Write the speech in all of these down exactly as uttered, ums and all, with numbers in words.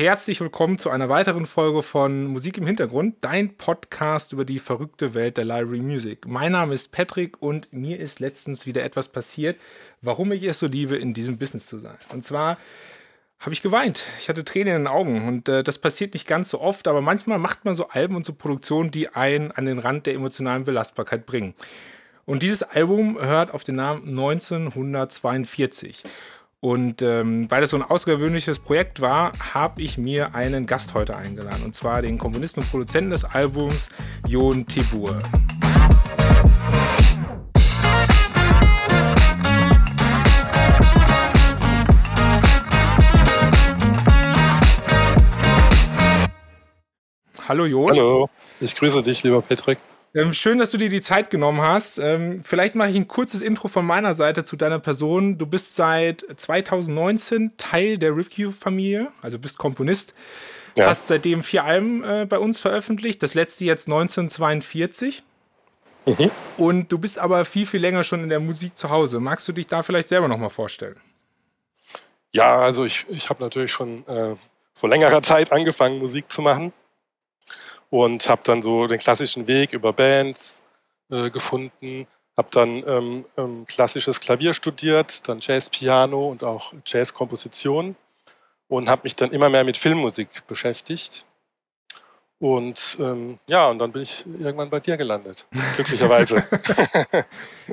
Herzlich willkommen zu einer weiteren Folge von Musik im Hintergrund, dein Podcast über die verrückte Welt der Library Music. Mein Name ist Patrick und mir ist letztens wieder etwas passiert, warum ich es so liebe, in diesem Business zu sein. Und zwar habe ich geweint. Ich hatte Tränen in den Augen und äh, das passiert nicht ganz so oft, aber manchmal macht man so Alben und so Produktionen, die einen an den Rand der emotionalen Belastbarkeit bringen. Und dieses Album hört auf den Namen neunzehnhundertzweiundvierzig. Und ähm, weil das so ein außergewöhnliches Projekt war, habe ich mir einen Gast heute eingeladen, und zwar den Komponisten und Produzenten des Albums, Jon Thebur. Hallo Jon. Hallo, ich grüße dich, lieber Patrick. Ähm, schön, dass du dir die Zeit genommen hast. Ähm, vielleicht mache ich ein kurzes Intro von meiner Seite zu deiner Person. Du bist seit zweitausendneunzehn Teil der RipCue-Familie, also bist Komponist. Ja. Hast seitdem vier Alben äh, bei uns veröffentlicht, das letzte jetzt neunzehnhundertzweiundvierzig. Mhm. Und du bist aber viel, viel länger schon in der Musik zu Hause. Magst du dich da vielleicht selber nochmal vorstellen? Ja, also ich, ich habe natürlich schon äh, vor längerer Zeit angefangen, Musik zu machen. Und habe dann so den klassischen Weg über Bands äh, gefunden, habe dann ähm, ähm, klassisches Klavier studiert, dann Jazz-Piano und auch Jazz-Komposition und habe mich dann immer mehr mit Filmmusik beschäftigt. Und ähm, ja, und dann bin ich irgendwann bei dir gelandet, glücklicherweise.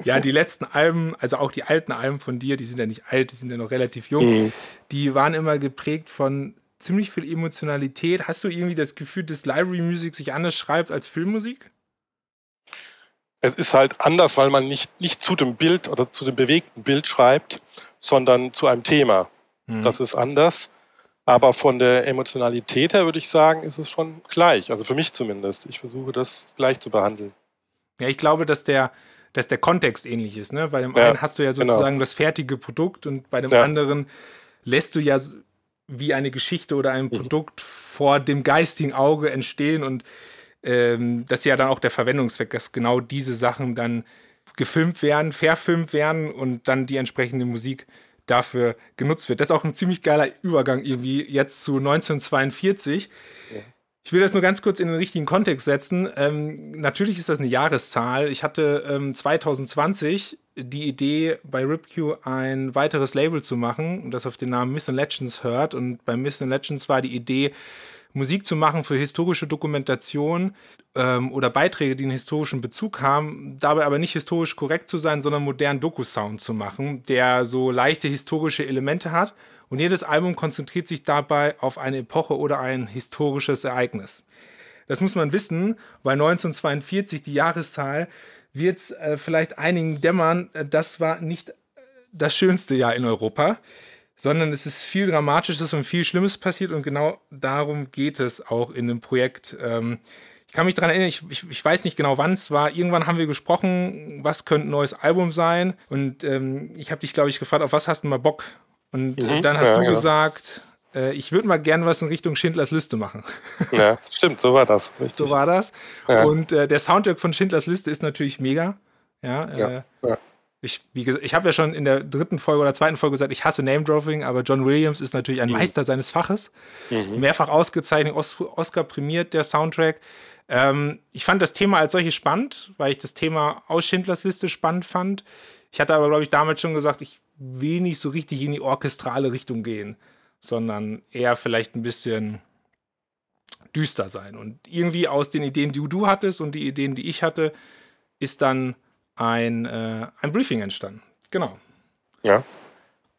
Ja, die letzten Alben, also auch die alten Alben von dir, die sind ja nicht alt, die sind ja noch relativ jung, mhm. Die waren immer geprägt von ziemlich viel Emotionalität. Hast du irgendwie das Gefühl, dass Library Music sich anders schreibt als Filmmusik? Es ist halt anders, weil man nicht, nicht zu dem Bild oder zu dem bewegten Bild schreibt, sondern zu einem Thema. Mhm. Das ist anders. Aber von der Emotionalität her würde ich sagen, ist es schon gleich. Also für mich zumindest. Ich versuche das gleich zu behandeln. Ja, ich glaube, dass der dass der Kontext ähnlich ist, ne? Bei dem ja, einen hast du ja sozusagen genau. das fertige Produkt und bei dem ja. anderen lässt du ja wie eine Geschichte oder ein Produkt vor dem geistigen Auge entstehen und ähm, das ist ja dann auch der Verwendungszweck, dass genau diese Sachen dann gefilmt werden, verfilmt werden und dann die entsprechende Musik dafür genutzt wird. Das ist auch ein ziemlich geiler Übergang irgendwie jetzt zu neunzehnhundertzweiundvierzig. Ja. Ich will das nur ganz kurz in den richtigen Kontext setzen. Ähm, natürlich ist das eine Jahreszahl. Ich hatte ähm, zweitausendzwanzig die Idee, bei RipCue ein weiteres Label zu machen, das auf den Namen Myth and Legends hört. Und bei Myth and Legends war die Idee, Musik zu machen für historische Dokumentation ähm, oder Beiträge, die einen historischen Bezug haben, dabei aber nicht historisch korrekt zu sein, sondern modernen Doku-Sound zu machen, der so leichte historische Elemente hat. Und jedes Album konzentriert sich dabei auf eine Epoche oder ein historisches Ereignis. Das muss man wissen, weil neunzehnhundertzweiundvierzig, die Jahreszahl, wird es äh, vielleicht einigen dämmern, äh, das war nicht das schönste Jahr in Europa, sondern es ist viel Dramatisches und viel Schlimmes passiert und genau darum geht es auch in dem Projekt. Ähm, ich kann mich daran erinnern, ich, ich, ich weiß nicht genau wann es war, irgendwann haben wir gesprochen, was könnte ein neues Album sein und ähm, ich habe dich, glaube ich, gefragt, auf was hast du mal Bock? Und mhm, dann hast ja, du ja. gesagt, äh, ich würde mal gerne was in Richtung Schindlers Liste machen. Ja, stimmt, so war das. Richtig. So war das. Ja. Und äh, der Soundtrack von Schindlers Liste ist natürlich mega. Ja, äh, ja, ja. Ich, wie gesagt, ich habe ja schon in der dritten Folge oder zweiten Folge gesagt, ich hasse Name-Dropping, aber John Williams ist natürlich ein mhm. Meister seines Faches. Mhm. Mehrfach ausgezeichnet, Os- Oscar prämiert der Soundtrack. Ähm, ich fand das Thema als solches spannend, weil ich das Thema aus Schindlers Liste spannend fand. Ich hatte aber, glaube ich, damals schon gesagt, ich will nicht so richtig in die orchestrale Richtung gehen, sondern eher vielleicht ein bisschen düster sein. Und irgendwie aus den Ideen, die du hattest und die Ideen, die ich hatte, ist dann ein, äh, ein Briefing entstanden. Genau. Ja.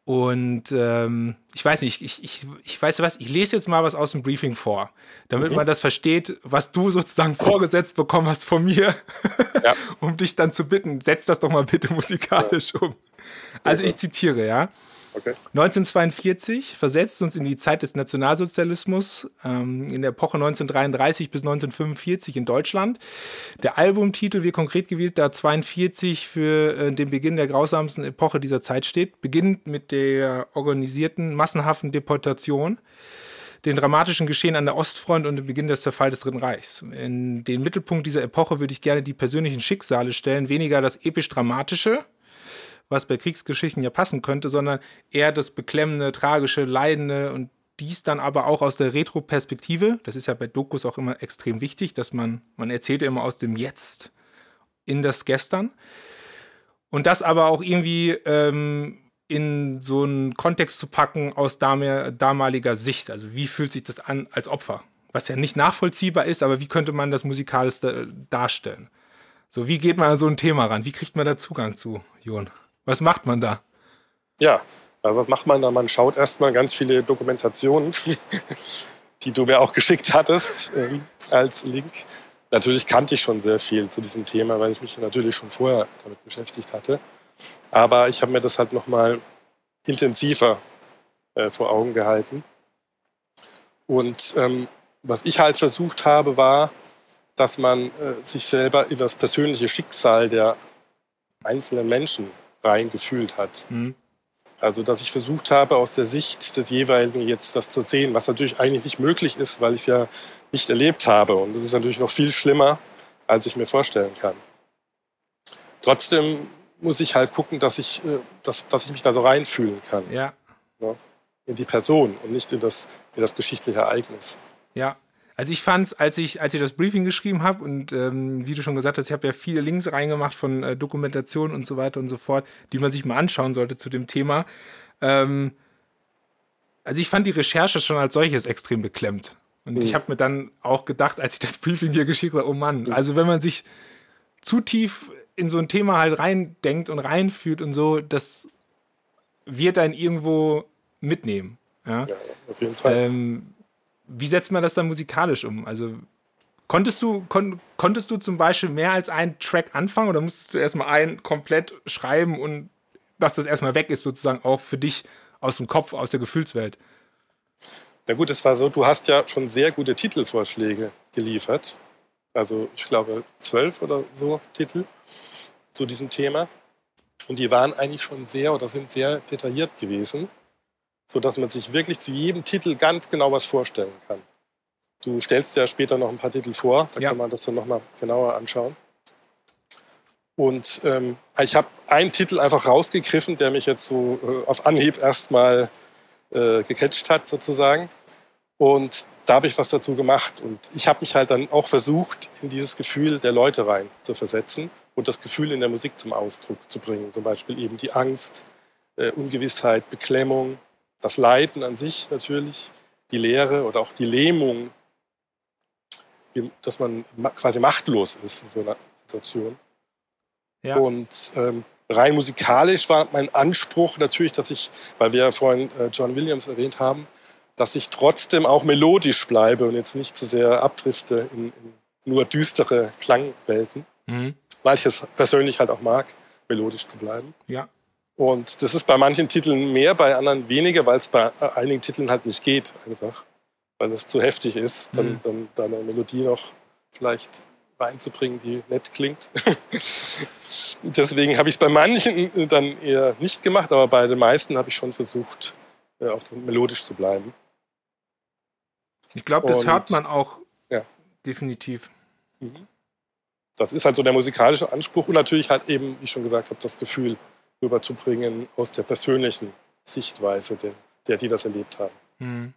Und ähm, ich weiß nicht, ich, ich, ich weiß was, ich lese jetzt mal was aus dem Briefing vor, damit mhm. man das versteht, was du sozusagen vorgesetzt bekommen hast von mir, ja. um dich dann zu bitten, setz das doch mal bitte musikalisch ja. um. Also ich zitiere, ja. Okay. neunzehnhundertzweiundvierzig versetzt uns in die Zeit des Nationalsozialismus, ähm, in der Epoche neunzehnhundertdreiunddreißig bis neunzehnhundertfünfundvierzig in Deutschland. Der Albumtitel wird konkret gewählt, da zweiundvierzig für äh, den Beginn der grausamsten Epoche dieser Zeit steht, beginnt mit der organisierten, massenhaften Deportation, den dramatischen Geschehen an der Ostfront und dem Beginn des Zerfalls des Dritten Reichs. In den Mittelpunkt dieser Epoche würde ich gerne die persönlichen Schicksale stellen, weniger das episch-dramatische, was bei Kriegsgeschichten ja passen könnte, sondern eher das Beklemmende, Tragische, Leidende und dies dann aber auch aus der Retro-Perspektive. Das ist ja bei Dokus auch immer extrem wichtig, dass man, man erzählt ja immer aus dem Jetzt in das Gestern. Und das aber auch irgendwie ähm, in so einen Kontext zu packen aus damaliger Sicht. Also wie fühlt sich das an als Opfer? Was ja nicht nachvollziehbar ist, aber wie könnte man das musikalisch darstellen? So, wie geht man an so ein Thema ran? Wie kriegt man da Zugang zu, Jon? Was macht man da? Ja, was macht man da? Man schaut erstmal ganz viele Dokumentationen, die du mir auch geschickt hattest, äh, als Link. Natürlich kannte ich schon sehr viel zu diesem Thema, weil ich mich natürlich schon vorher damit beschäftigt hatte. Aber ich habe mir das halt nochmal intensiver äh, vor Augen gehalten. Und ähm, was ich halt versucht habe, war, dass man äh, sich selber in das persönliche Schicksal der einzelnen Menschen reingefühlt hat. Mhm. Also, dass ich versucht habe, aus der Sicht des jeweiligen jetzt das zu sehen, was natürlich eigentlich nicht möglich ist, weil ich es ja nicht erlebt habe. Und das ist natürlich noch viel schlimmer, als ich mir vorstellen kann. Trotzdem muss ich halt gucken, dass ich, dass, dass ich mich da so reinfühlen kann. Ja. Ja, in die Person und nicht in das, in das geschichtliche Ereignis. Ja. Also ich fand es, als ich, als ich das Briefing geschrieben habe und ähm, wie du schon gesagt hast, ich habe ja viele Links reingemacht von äh, Dokumentationen und so weiter und so fort, die man sich mal anschauen sollte zu dem Thema. Ähm, also ich fand die Recherche schon als solches extrem beklemmt. Und mhm. ich habe mir dann auch gedacht, als ich das Briefing hier geschickt habe, oh Mann, mhm. also wenn man sich zu tief in so ein Thema halt reindenkt und reinfühlt und so, das wird einen irgendwo mitnehmen. Ja, ja auf jeden Fall. Ähm, Wie setzt man das dann musikalisch um? Also konntest du, kon- konntest du zum Beispiel mehr als einen Track anfangen oder musstest du erstmal einen komplett schreiben und dass das erstmal weg ist sozusagen auch für dich aus dem Kopf, aus der Gefühlswelt? Na gut, es war so, du hast ja schon sehr gute Titelvorschläge geliefert. Also ich glaube zwölf oder so Titel zu diesem Thema. Und die waren eigentlich schon sehr oder sind sehr detailliert gewesen, sodass man sich wirklich zu jedem Titel ganz genau was vorstellen kann. Du stellst ja später noch ein paar Titel vor, da ja. kann man das dann nochmal genauer anschauen. Und ähm, ich habe einen Titel einfach rausgegriffen, der mich jetzt so äh, auf Anhieb erstmal äh, gecatcht hat sozusagen. Und da habe ich was dazu gemacht. Und ich habe mich halt dann auch versucht, in dieses Gefühl der Leute rein zu versetzen und das Gefühl in der Musik zum Ausdruck zu bringen. Zum Beispiel eben die Angst, äh, Ungewissheit, Beklemmung, das Leiden an sich natürlich, die Leere oder auch die Lähmung, dass man quasi machtlos ist in so einer Situation. Ja. Und ähm, rein musikalisch war mein Anspruch natürlich, dass ich, weil wir ja vorhin äh, John Williams erwähnt haben, dass ich trotzdem auch melodisch bleibe und jetzt nicht zu so sehr abdrifte in, in nur düstere Klangwelten, mhm. weil ich es persönlich halt auch mag, melodisch zu bleiben. Ja. Und das ist bei manchen Titeln mehr, bei anderen weniger, weil es bei einigen Titeln halt nicht geht, einfach. Weil es zu heftig ist, dann, mhm. dann, dann eine Melodie noch vielleicht reinzubringen, die nett klingt. Deswegen habe ich es bei manchen dann eher nicht gemacht, aber bei den meisten habe ich schon versucht, auch melodisch zu bleiben. Ich glaube, das Und, hört man auch ja. definitiv. Mhm. Das ist halt so der musikalische Anspruch und natürlich halt eben, wie ich schon gesagt habe, das Gefühl rüberzubringen aus der persönlichen Sichtweise der, der die das erlebt haben. Hm.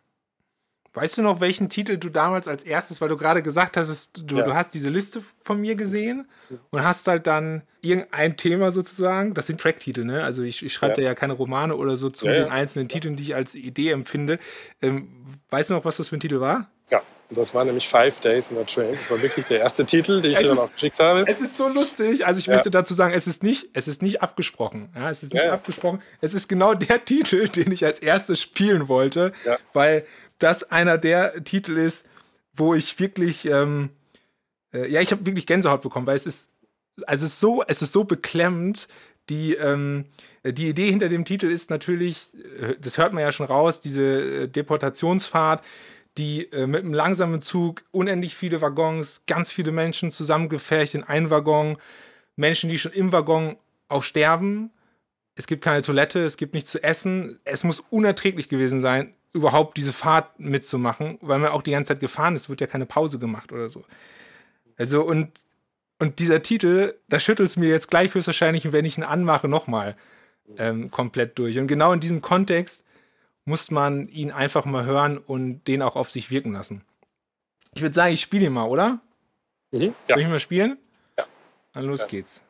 Weißt du noch, welchen Titel du damals als erstes, weil du gerade gesagt hast, du, ja. du hast diese Liste von mir gesehen ja. und hast halt dann irgendein Thema sozusagen, das sind Tracktitel, ne? Also ich, ich schreibe ja. da ja keine Romane oder so zu ja, den einzelnen ja. Titeln, die ich als Idee empfinde. Ähm, weißt du noch, was das für ein Titel war? Ja, das war nämlich Five Days on a Train. Das war wirklich der erste Titel, den ich dir dann auch geschickt habe. Es ist so lustig. Also ich ja. möchte dazu sagen, es ist nicht, es ist nicht abgesprochen. Ja, es ist nicht ja. abgesprochen. Es ist genau der Titel, den ich als erstes spielen wollte, ja. weil das einer der Titel ist, wo ich wirklich, ähm, äh, ja, ich habe wirklich Gänsehaut bekommen, weil es ist, also es ist so, es ist so beklemmend. Die, ähm, die Idee hinter dem Titel ist natürlich, das hört man ja schon raus, diese Deportationsfahrt, die äh, mit einem langsamen Zug, unendlich viele Waggons, ganz viele Menschen zusammengepfercht in einen Waggon, Menschen, die schon im Waggon auch sterben. Es gibt keine Toilette, es gibt nichts zu essen. Es muss unerträglich gewesen sein, überhaupt diese Fahrt mitzumachen, weil man auch die ganze Zeit gefahren ist, wird ja keine Pause gemacht oder so. Also und, und dieser Titel, da schüttelt es mir jetzt gleich höchstwahrscheinlich, wenn ich ihn anmache, nochmal ähm, komplett durch. Und genau in diesem Kontext muss man ihn einfach mal hören und den auch auf sich wirken lassen. Ich würde sagen, ich spiele ihn mal, oder? Mhm. Soll ja. ich mal spielen? Ja. Dann los ja. geht's.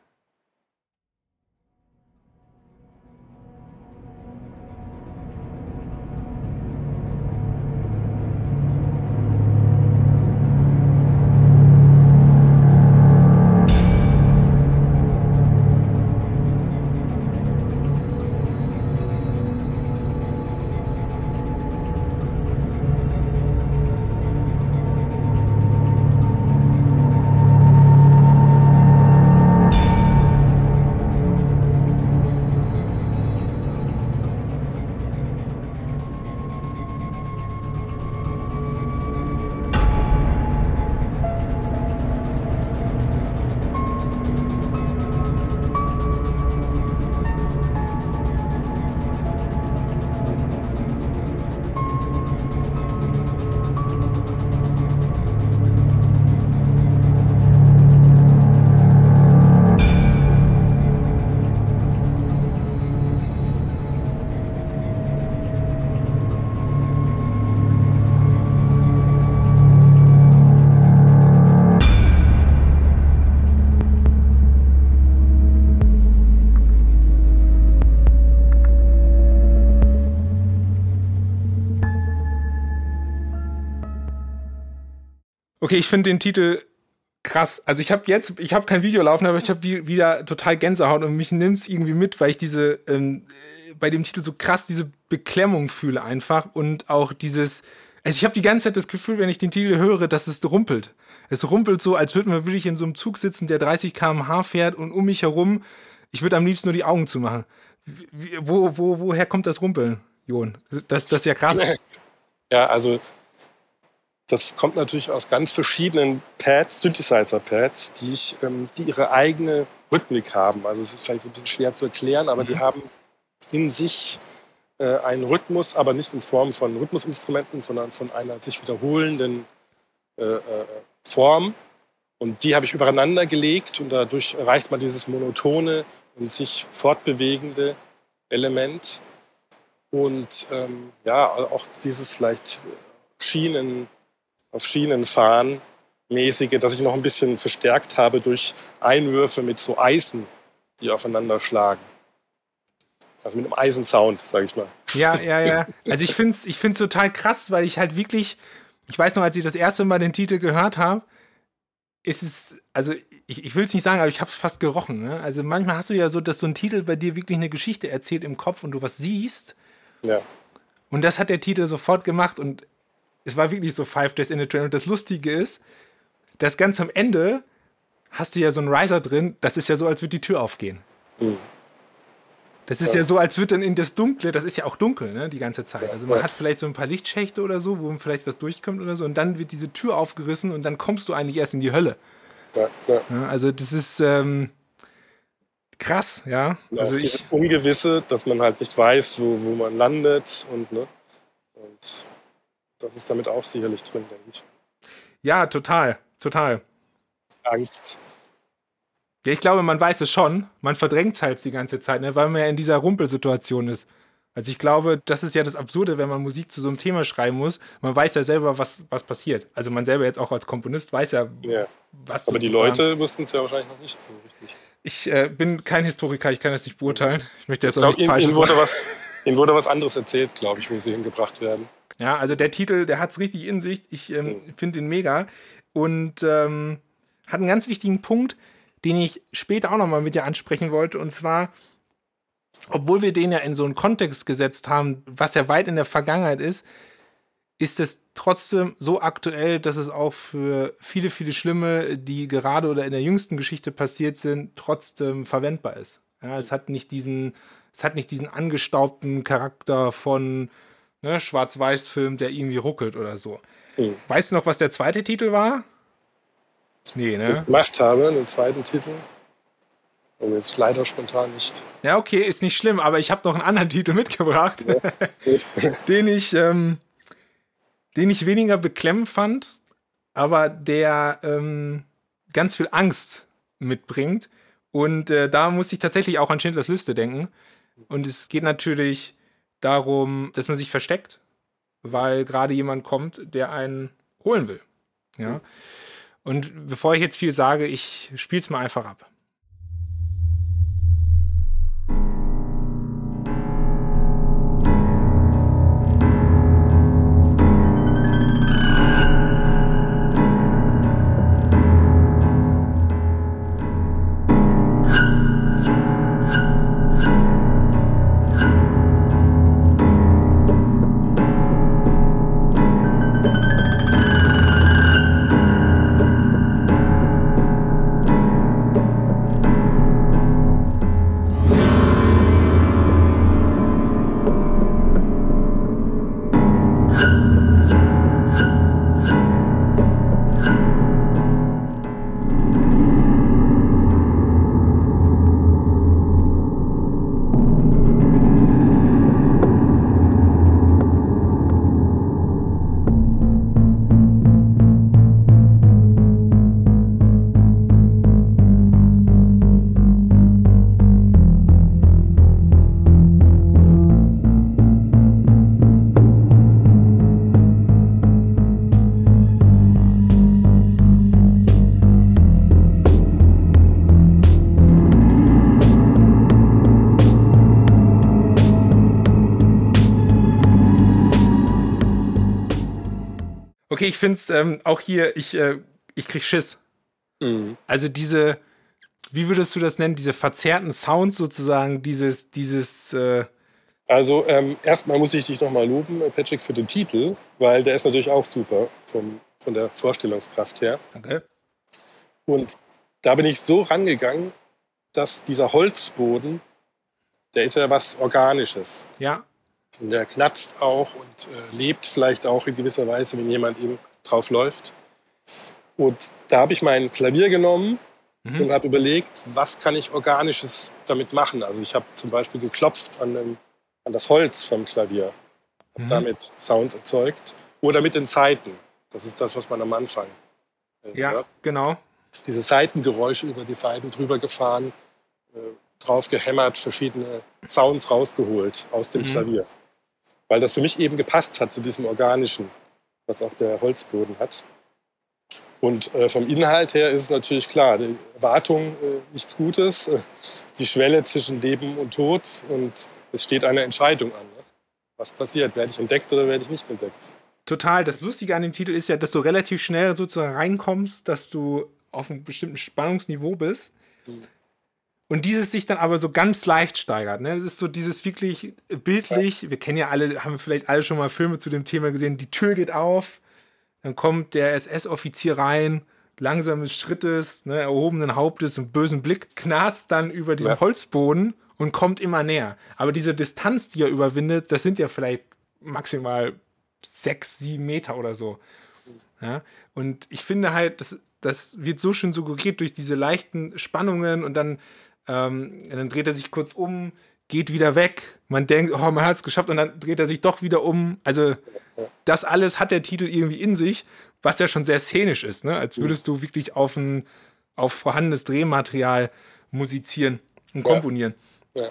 Okay, ich finde den Titel krass. Also ich habe jetzt, ich habe kein Video laufen, aber ich habe wieder total Gänsehaut und mich nimmt es irgendwie mit, weil ich diese, ähm, bei dem Titel so krass diese Beklemmung fühle einfach und auch dieses, also ich habe die ganze Zeit das Gefühl, wenn ich den Titel höre, dass es rumpelt. Es rumpelt so, als würden wir wirklich in so einem Zug sitzen, der dreißig Kilometer pro Stunde fährt und um mich herum, ich würde am liebsten nur die Augen zumachen. Wie, wo, wo, woher kommt das Rumpeln, Jon? Das, das ist ja krass. Ja, also das kommt natürlich aus ganz verschiedenen Pads, Synthesizer-Pads, die, ich, ähm, die ihre eigene Rhythmik haben. Also es ist vielleicht ein bisschen schwer zu erklären, aber mhm. die haben in sich äh, einen Rhythmus, aber nicht in Form von Rhythmusinstrumenten, sondern von einer sich wiederholenden äh, äh, Form. Und die habe ich übereinander gelegt und dadurch erreicht man dieses monotone und sich fortbewegende Element. Und ähm, ja, auch dieses vielleicht Schienen... auf Schienen fahren, mäßige, dass ich noch ein bisschen verstärkt habe durch Einwürfe mit so Eisen, die aufeinander schlagen. Also mit einem Eisensound, sag ich mal. Ja, ja, ja. Also ich finde es ich find's total krass, weil ich halt wirklich, ich weiß noch, als ich das erste Mal den Titel gehört habe, ist es, also ich, ich will es nicht sagen, aber ich habe es fast gerochen. Ne? Also manchmal hast du ja so, dass so ein Titel bei dir wirklich eine Geschichte erzählt im Kopf und du was siehst. Ja. Und das hat der Titel sofort gemacht und es war wirklich so Five Days in a Train. Und das Lustige ist, dass ganz am Ende hast du ja so einen Riser drin, das ist ja so, als würde die Tür aufgehen. Mhm. Das ist ja. ja so, als würde dann in das Dunkle, das ist ja auch dunkel, ne, die ganze Zeit. Ja, also man ja. hat vielleicht so ein paar Lichtschächte oder so, wo vielleicht was durchkommt oder so. Und dann wird diese Tür aufgerissen und dann kommst du eigentlich erst in die Hölle. Ja, ja. Ja, also das ist ähm, krass, ja. ja also ich, dieses Ungewisse, dass man halt nicht weiß, wo, wo man landet und ne. Und das ist damit auch sicherlich drin, denke ich. Ja, total, total. Angst. Ja, ich glaube, man weiß es schon. Man verdrängt es halt die ganze Zeit, ne? Weil man ja in dieser Rumpelsituation ist. Also ich glaube, das ist ja das Absurde, wenn man Musik zu so einem Thema schreiben muss. Man weiß ja selber, was, was passiert. Also man selber jetzt auch als Komponist weiß ja, ja. was... Aber so die Leute wussten es ja wahrscheinlich noch nicht so richtig. Ich äh, bin kein Historiker, ich kann das nicht beurteilen. Ich möchte jetzt ich auch nichts Falsches sagen. Ihnen wurde was anderes erzählt, glaube ich, wo sie hingebracht werden. Ja, also der Titel, der hat's richtig in sich. Ich ähm, finde ihn mega und ähm, hat einen ganz wichtigen Punkt, den ich später auch nochmal mit dir ansprechen wollte. Und zwar, obwohl wir den ja in so einen Kontext gesetzt haben, was ja weit in der Vergangenheit ist, ist es trotzdem so aktuell, dass es auch für viele, viele Schlimme, die gerade oder in der jüngsten Geschichte passiert sind, trotzdem verwendbar ist. Ja, es hat nicht diesen, es hat nicht diesen angestaubten Charakter von Ne, Schwarz-Weiß-Film, der irgendwie ruckelt oder so. Mhm. Weißt du noch, was der zweite Titel war? Nee, ne? Ich gemacht habe, einen zweiten Titel. Und jetzt leider spontan nicht. Ja, okay, ist nicht schlimm, aber ich habe noch einen anderen Titel mitgebracht, ja, den ich ähm, den ich weniger beklemmend fand, aber der ähm, ganz viel Angst mitbringt. Und äh, da muss ich tatsächlich auch an Schindlers Liste denken. Und es geht natürlich darum, dass man sich versteckt, weil gerade jemand kommt, der einen holen will. Ja. Mhm. Und bevor ich jetzt viel sage, ich spiele es mal einfach ab. Okay, ich finde es ähm, auch hier, ich, äh, ich krieg Schiss. Mhm. Also diese, wie würdest du das nennen, diese verzerrten Sounds sozusagen, dieses, dieses... Äh also ähm, erstmal muss ich dich nochmal loben, Patrick, für den Titel, weil der ist natürlich auch super vom, von der Vorstellungskraft her. Okay. Und da bin ich so rangegangen, dass dieser Holzboden, der ist ja was Organisches. Ja. Und der knatzt auch und äh, lebt vielleicht auch in gewisser Weise, wenn jemand eben drauf läuft. Und da habe ich mein Klavier genommen mhm. und habe überlegt, was kann ich Organisches damit machen. Also ich habe zum Beispiel geklopft an, dem, an das Holz vom Klavier, habe mhm. damit Sounds erzeugt. Oder mit den Saiten. Das ist das, was man am Anfang äh, ja, hört. Genau. Diese Saitengeräusche, über die Saiten drüber gefahren, äh, drauf gehämmert, verschiedene Sounds rausgeholt aus dem mhm. Klavier. Weil das für mich eben gepasst hat zu diesem Organischen, was auch der Holzboden hat. Und äh, vom Inhalt her ist es natürlich klar, die Erwartung äh, nichts Gutes, äh, die Schwelle zwischen Leben und Tod und es steht eine Entscheidung an. Ne? Was passiert? Werde ich entdeckt oder werde ich nicht entdeckt? Total. Das Lustige an dem Titel ist ja, dass du relativ schnell sozusagen reinkommst, dass du auf einem bestimmten Spannungsniveau bist. Mhm. Und dieses sich dann aber so ganz leicht steigert. Ne? Das ist so dieses wirklich bildlich, wir kennen ja alle, haben vielleicht alle schon mal Filme zu dem Thema gesehen, die Tür geht auf, dann kommt der S S-Offizier rein, langsames Schrittes, ne, erhobenen Hauptes und bösen Blick, knarzt dann über diesen ja. Holzboden und kommt immer näher. Aber diese Distanz, die er überwindet, das sind ja vielleicht maximal sechs, sieben Meter oder so. Ja? Und ich finde halt, das, das wird so schön suggeriert durch diese leichten Spannungen und dann Ähm, dann dreht er sich kurz um, geht wieder weg. Man denkt, oh, man hat es geschafft und dann dreht er sich doch wieder um. Also das alles hat der Titel irgendwie in sich, was ja schon sehr szenisch ist, ne? Als würdest du wirklich auf ein auf vorhandenes Drehmaterial musizieren und komponieren. Ja, ja.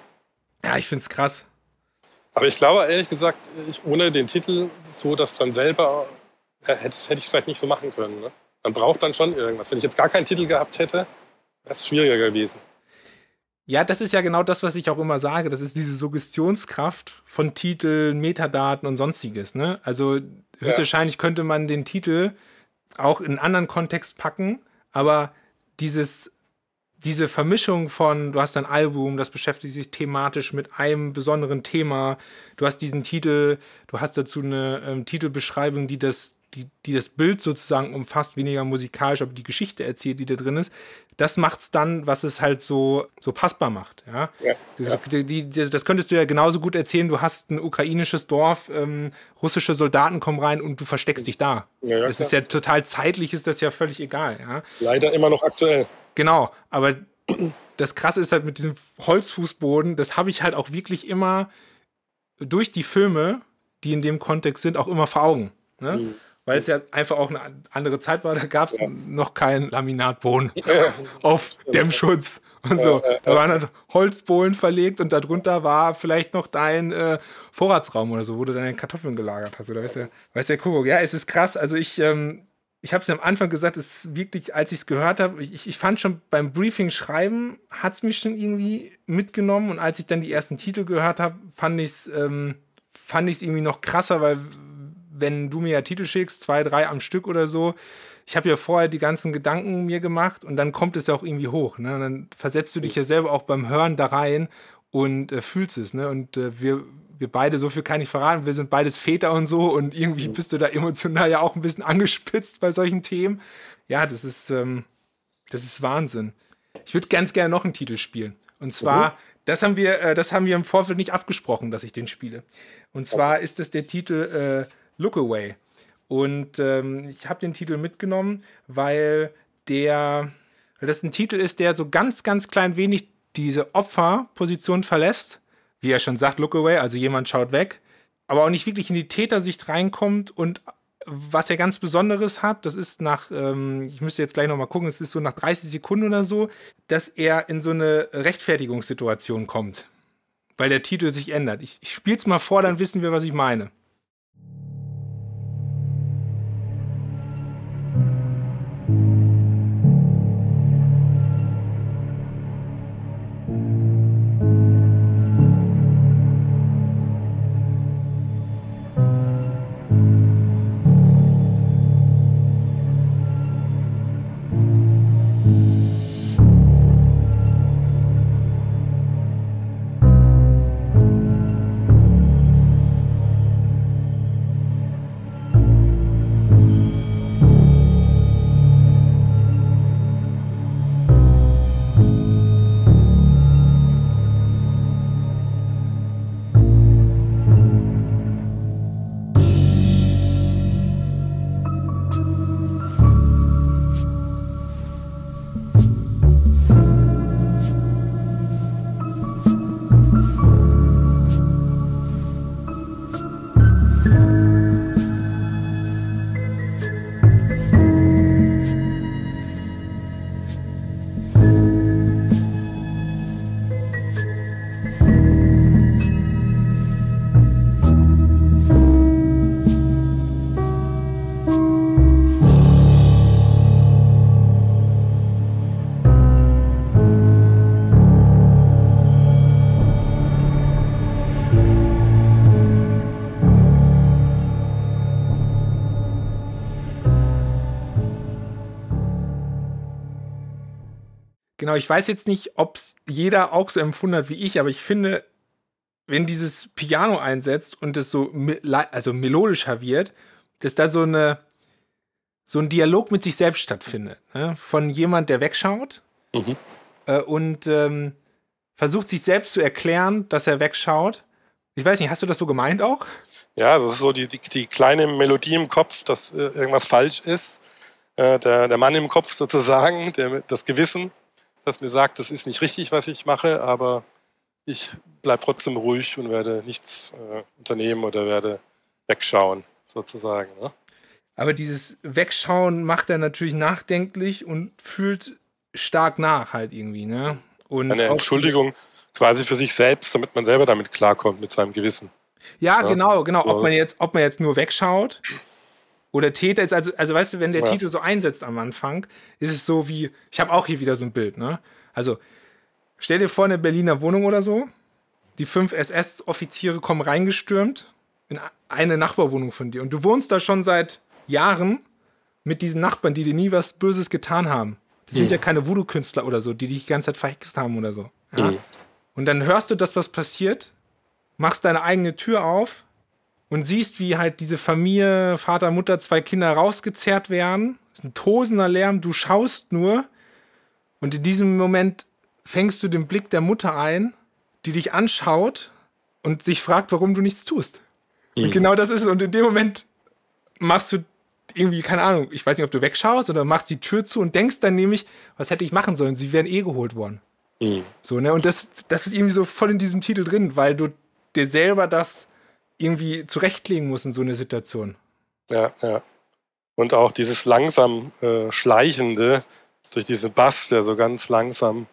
ja ich finde es krass. Aber ich glaube, ehrlich gesagt, ich, ohne den Titel, so dass dann selber, äh, hätte, hätte ich es vielleicht nicht so machen können. Ne? Man braucht dann schon irgendwas. Wenn ich jetzt gar keinen Titel gehabt hätte, wäre es schwieriger gewesen. Ja, das ist ja genau das, was ich auch immer sage. Das ist diese Suggestionskraft von Titeln, Metadaten und Sonstiges. Ne? Also höchstwahrscheinlich ja. könnte man den Titel auch in einen anderen Kontext packen, aber dieses, diese Vermischung von, du hast ein Album, das beschäftigt sich thematisch mit einem besonderen Thema, du hast diesen Titel, du hast dazu eine ähm, Titelbeschreibung, die das, die, die das Bild sozusagen umfasst, weniger musikalisch, aber die Geschichte erzählt, die da drin ist, das macht's dann, was es halt so, so passbar macht. Ja? Ja, ja. Die, die, die, das könntest du ja genauso gut erzählen, du hast ein ukrainisches Dorf, ähm, russische Soldaten kommen rein und du versteckst dich da. Ja, ja, das klar. ist ja total zeitlich, ist das ja völlig egal. Ja? Leider immer noch aktuell. Genau, aber das Krasse ist halt mit diesem Holzfußboden, das habe ich halt auch wirklich immer durch die Filme, die in dem Kontext sind, auch immer vor Augen. Ne? Mhm. weil es ja einfach auch eine andere Zeit war, da gab es ja. noch keinen Laminatboden ja. auf Dämmschutz und ja. so. Da waren halt Holzbohlen verlegt und darunter war vielleicht noch dein äh, Vorratsraum oder so, wo du deine Kartoffeln gelagert hast. Oder weißt du, weißt du, Kuckuck, ja, es ist krass. Also ich, ähm, ich habe es ja am Anfang gesagt, es ist wirklich, als ich es gehört habe, ich, ich fand schon beim Briefing schreiben, hat es mich schon irgendwie mitgenommen, und als ich dann die ersten Titel gehört habe, fand ich es ähm, fand ich es irgendwie noch krasser, weil wenn du mir ja Titel schickst, zwei, drei am Stück oder so, ich habe ja vorher die ganzen Gedanken mir gemacht und dann kommt es ja auch irgendwie hoch, ne? Und dann versetzt du dich ja selber auch beim Hören da rein und äh, fühlst es, ne? Und äh, wir, wir beide, so viel kann ich verraten, wir sind beides Väter und so, und irgendwie bist du da emotional ja auch ein bisschen angespitzt bei solchen Themen. Ja, das ist, ähm, das ist Wahnsinn. Ich würde ganz gerne noch einen Titel spielen. Und zwar, mhm. das haben wir, äh, das haben wir im Vorfeld nicht abgesprochen, dass ich den spiele. Und zwar ist es der Titel äh, Look Away. Und ähm, ich habe den Titel mitgenommen, weil der, weil das ein Titel ist, der so ganz, ganz klein wenig diese Opferposition verlässt. Wie er schon sagt, Look Away, also jemand schaut weg. Aber auch nicht wirklich in die Tätersicht reinkommt. Und was er ganz Besonderes hat, das ist nach, ähm, ich müsste jetzt gleich nochmal gucken, es ist so nach dreißig Sekunden oder so, dass er in so eine Rechtfertigungssituation kommt. Weil der Titel sich ändert. Ich, ich spiel's mal vor, dann wissen wir, was ich meine. Genau, ich weiß jetzt nicht, ob es jeder auch so empfunden hat wie ich, aber ich finde, wenn dieses Piano einsetzt und es so me- also melodischer wird, dass da so, eine, so ein Dialog mit sich selbst stattfindet. Ne? Von jemand, der wegschaut mhm. äh, und ähm, versucht, sich selbst zu erklären, dass er wegschaut. Ich weiß nicht, hast du das so gemeint auch? Ja, das ist so die, die, die kleine Melodie im Kopf, dass äh, irgendwas falsch ist. Äh, der, der Mann im Kopf sozusagen, der, das Gewissen, das mir sagt, das ist nicht richtig, was ich mache, aber ich bleibe trotzdem ruhig und werde nichts äh, unternehmen oder werde wegschauen, sozusagen. Ne? Aber dieses Wegschauen macht er natürlich nachdenklich und fühlt stark nach halt irgendwie. Ne? Und eine Entschuldigung quasi für sich selbst, damit man selber damit klarkommt, mit seinem Gewissen. Ja, ja? genau, genau. Ob man jetzt, ob man jetzt nur wegschaut oder Täter ist, also, also weißt du, wenn der ja. Titel so einsetzt am Anfang, ist es so wie, ich habe auch hier wieder so ein Bild, ne? Also, stell dir vor, eine Berliner Wohnung oder so, die fünf S S-Offiziere kommen reingestürmt in eine Nachbarwohnung von dir und du wohnst da schon seit Jahren mit diesen Nachbarn, die dir nie was Böses getan haben. Das mhm. sind ja keine Voodoo-Künstler oder so, die dich die ganze Zeit verhext haben oder so. Ja? Mhm. Und dann hörst du das, was passiert, machst deine eigene Tür auf, und siehst, wie halt diese Familie, Vater, Mutter, zwei Kinder rausgezerrt werden. Es ist ein tosender Lärm, du schaust nur. Und in diesem Moment fängst du den Blick der Mutter ein, die dich anschaut und sich fragt, warum du nichts tust. Mhm. Und genau das ist es. Und in dem Moment machst du irgendwie, keine Ahnung, ich weiß nicht, ob du wegschaust oder machst die Tür zu und denkst dann nämlich, was hätte ich machen sollen? Sie wären eh geholt worden. Mhm. So, ne? Und das, das ist irgendwie so voll in diesem Titel drin, weil du dir selber das irgendwie zurechtlegen muss in so eine Situation. Ja, ja. Und auch dieses langsam äh, Schleichende durch diesen Bass, der so ganz langsam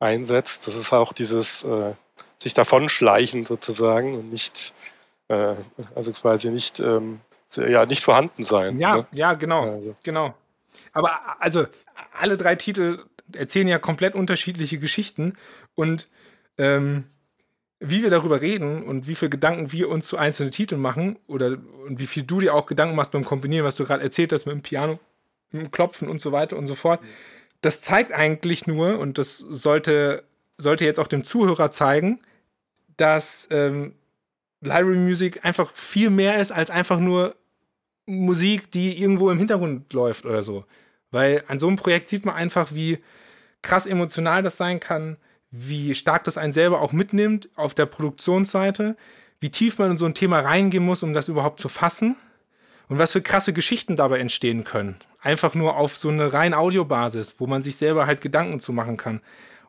einsetzt, das ist auch dieses äh, sich davonschleichen sozusagen und nicht, äh, also quasi nicht, ähm, ja, nicht vorhanden sein. Ja, ne? ja, genau, also. genau. Aber also alle drei Titel erzählen ja komplett unterschiedliche Geschichten und ähm, wie wir darüber reden und wie viele Gedanken wir uns zu einzelnen Titeln machen oder und wie viel du dir auch Gedanken machst beim Komponieren, was du gerade erzählt hast mit dem Piano, mit dem Klopfen und so weiter und so fort. Das zeigt eigentlich nur, und das sollte, sollte jetzt auch dem Zuhörer zeigen, dass ähm, Library Music einfach viel mehr ist als einfach nur Musik, die irgendwo im Hintergrund läuft oder so. Weil an so einem Projekt sieht man einfach, wie krass emotional das sein kann, wie stark das einen selber auch mitnimmt auf der Produktionsseite, wie tief man in so ein Thema reingehen muss, um das überhaupt zu fassen und was für krasse Geschichten dabei entstehen können. Einfach nur auf so eine rein Audiobasis, wo man sich selber halt Gedanken zu machen kann.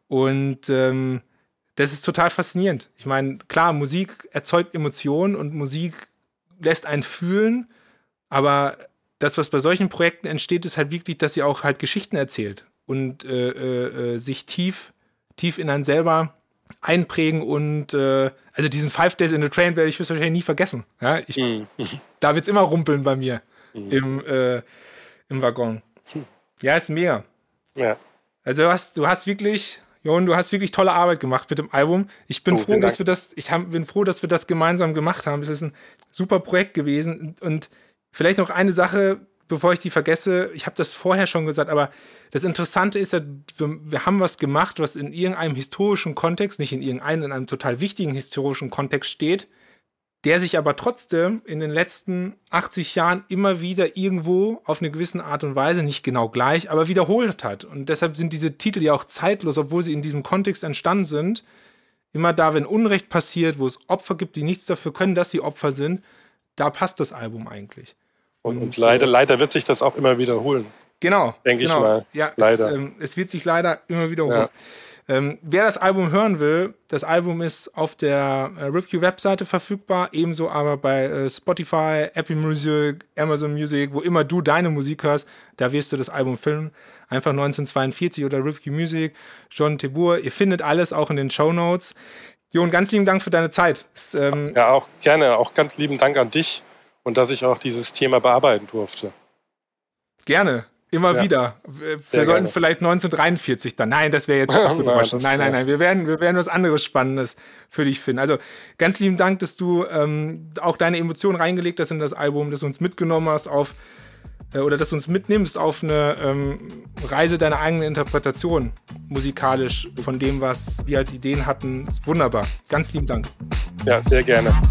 Und ähm, das ist total faszinierend. Ich meine, klar, Musik erzeugt Emotionen und Musik lässt einen fühlen, aber das, was bei solchen Projekten entsteht, ist halt wirklich, dass sie auch halt Geschichten erzählt und äh, äh, sich tief tief in einen selber einprägen und äh, also diesen Five Days in the Train werde ich wahrscheinlich nie vergessen. Ja, ich, mm. Da wird es immer rumpeln bei mir mm. im, äh, im Waggon. Ja, ist mega. Ja. Also du hast, du hast wirklich, Jon, du hast wirklich tolle Arbeit gemacht mit dem Album. Ich bin oh, froh, dass wir das, ich hab, bin froh, dass wir das gemeinsam gemacht haben. Es ist ein super Projekt gewesen und vielleicht noch eine Sache, bevor ich die vergesse, ich habe das vorher schon gesagt, aber das Interessante ist ja, wir, wir haben was gemacht, was in irgendeinem historischen Kontext, nicht in irgendeinem, in einem total wichtigen historischen Kontext steht, der sich aber trotzdem in den letzten achtzig Jahren immer wieder irgendwo auf eine gewisse Art und Weise, nicht genau gleich, aber wiederholt hat. Und deshalb sind diese Titel ja auch zeitlos, obwohl sie in diesem Kontext entstanden sind, immer da, wenn Unrecht passiert, wo es Opfer gibt, die nichts dafür können, dass sie Opfer sind, da passt das Album eigentlich. Und, und leider, leider wird sich das auch immer wiederholen. Genau. Denke genau. ich mal. Ja, leider. Es, ähm, es wird sich leider immer wiederholen. Ja. Ähm, wer das Album hören will, das Album ist auf der äh, RipCue-Webseite verfügbar, ebenso aber bei äh, Spotify, Apple Music, Amazon Music, wo immer du deine Musik hörst, da wirst du das Album finden. Einfach neunzehnhundertzweiundvierzig oder RipCue Music, Jon Thebur, ihr findet alles auch in den Shownotes. Jon, ganz lieben Dank für deine Zeit. Es, ähm, ja, auch gerne. Auch ganz lieben Dank an dich. Und dass ich auch dieses Thema bearbeiten durfte. Gerne, immer ja. wieder. Wir Sehr sollten gerne. Vielleicht neunzehnhundertdreiundvierzig dann. Nein, das wäre jetzt überraschend. Nein, nein, nein. Wir werden, wir werden was anderes Spannendes für dich finden. Also ganz lieben Dank, dass du ähm, auch deine Emotionen reingelegt hast in das Album, dass du uns mitgenommen hast auf äh, oder dass du uns mitnimmst auf eine ähm, Reise deiner eigenen Interpretation musikalisch von dem, was wir als Ideen hatten. Ist wunderbar. Ganz lieben Dank. Ja, sehr gerne.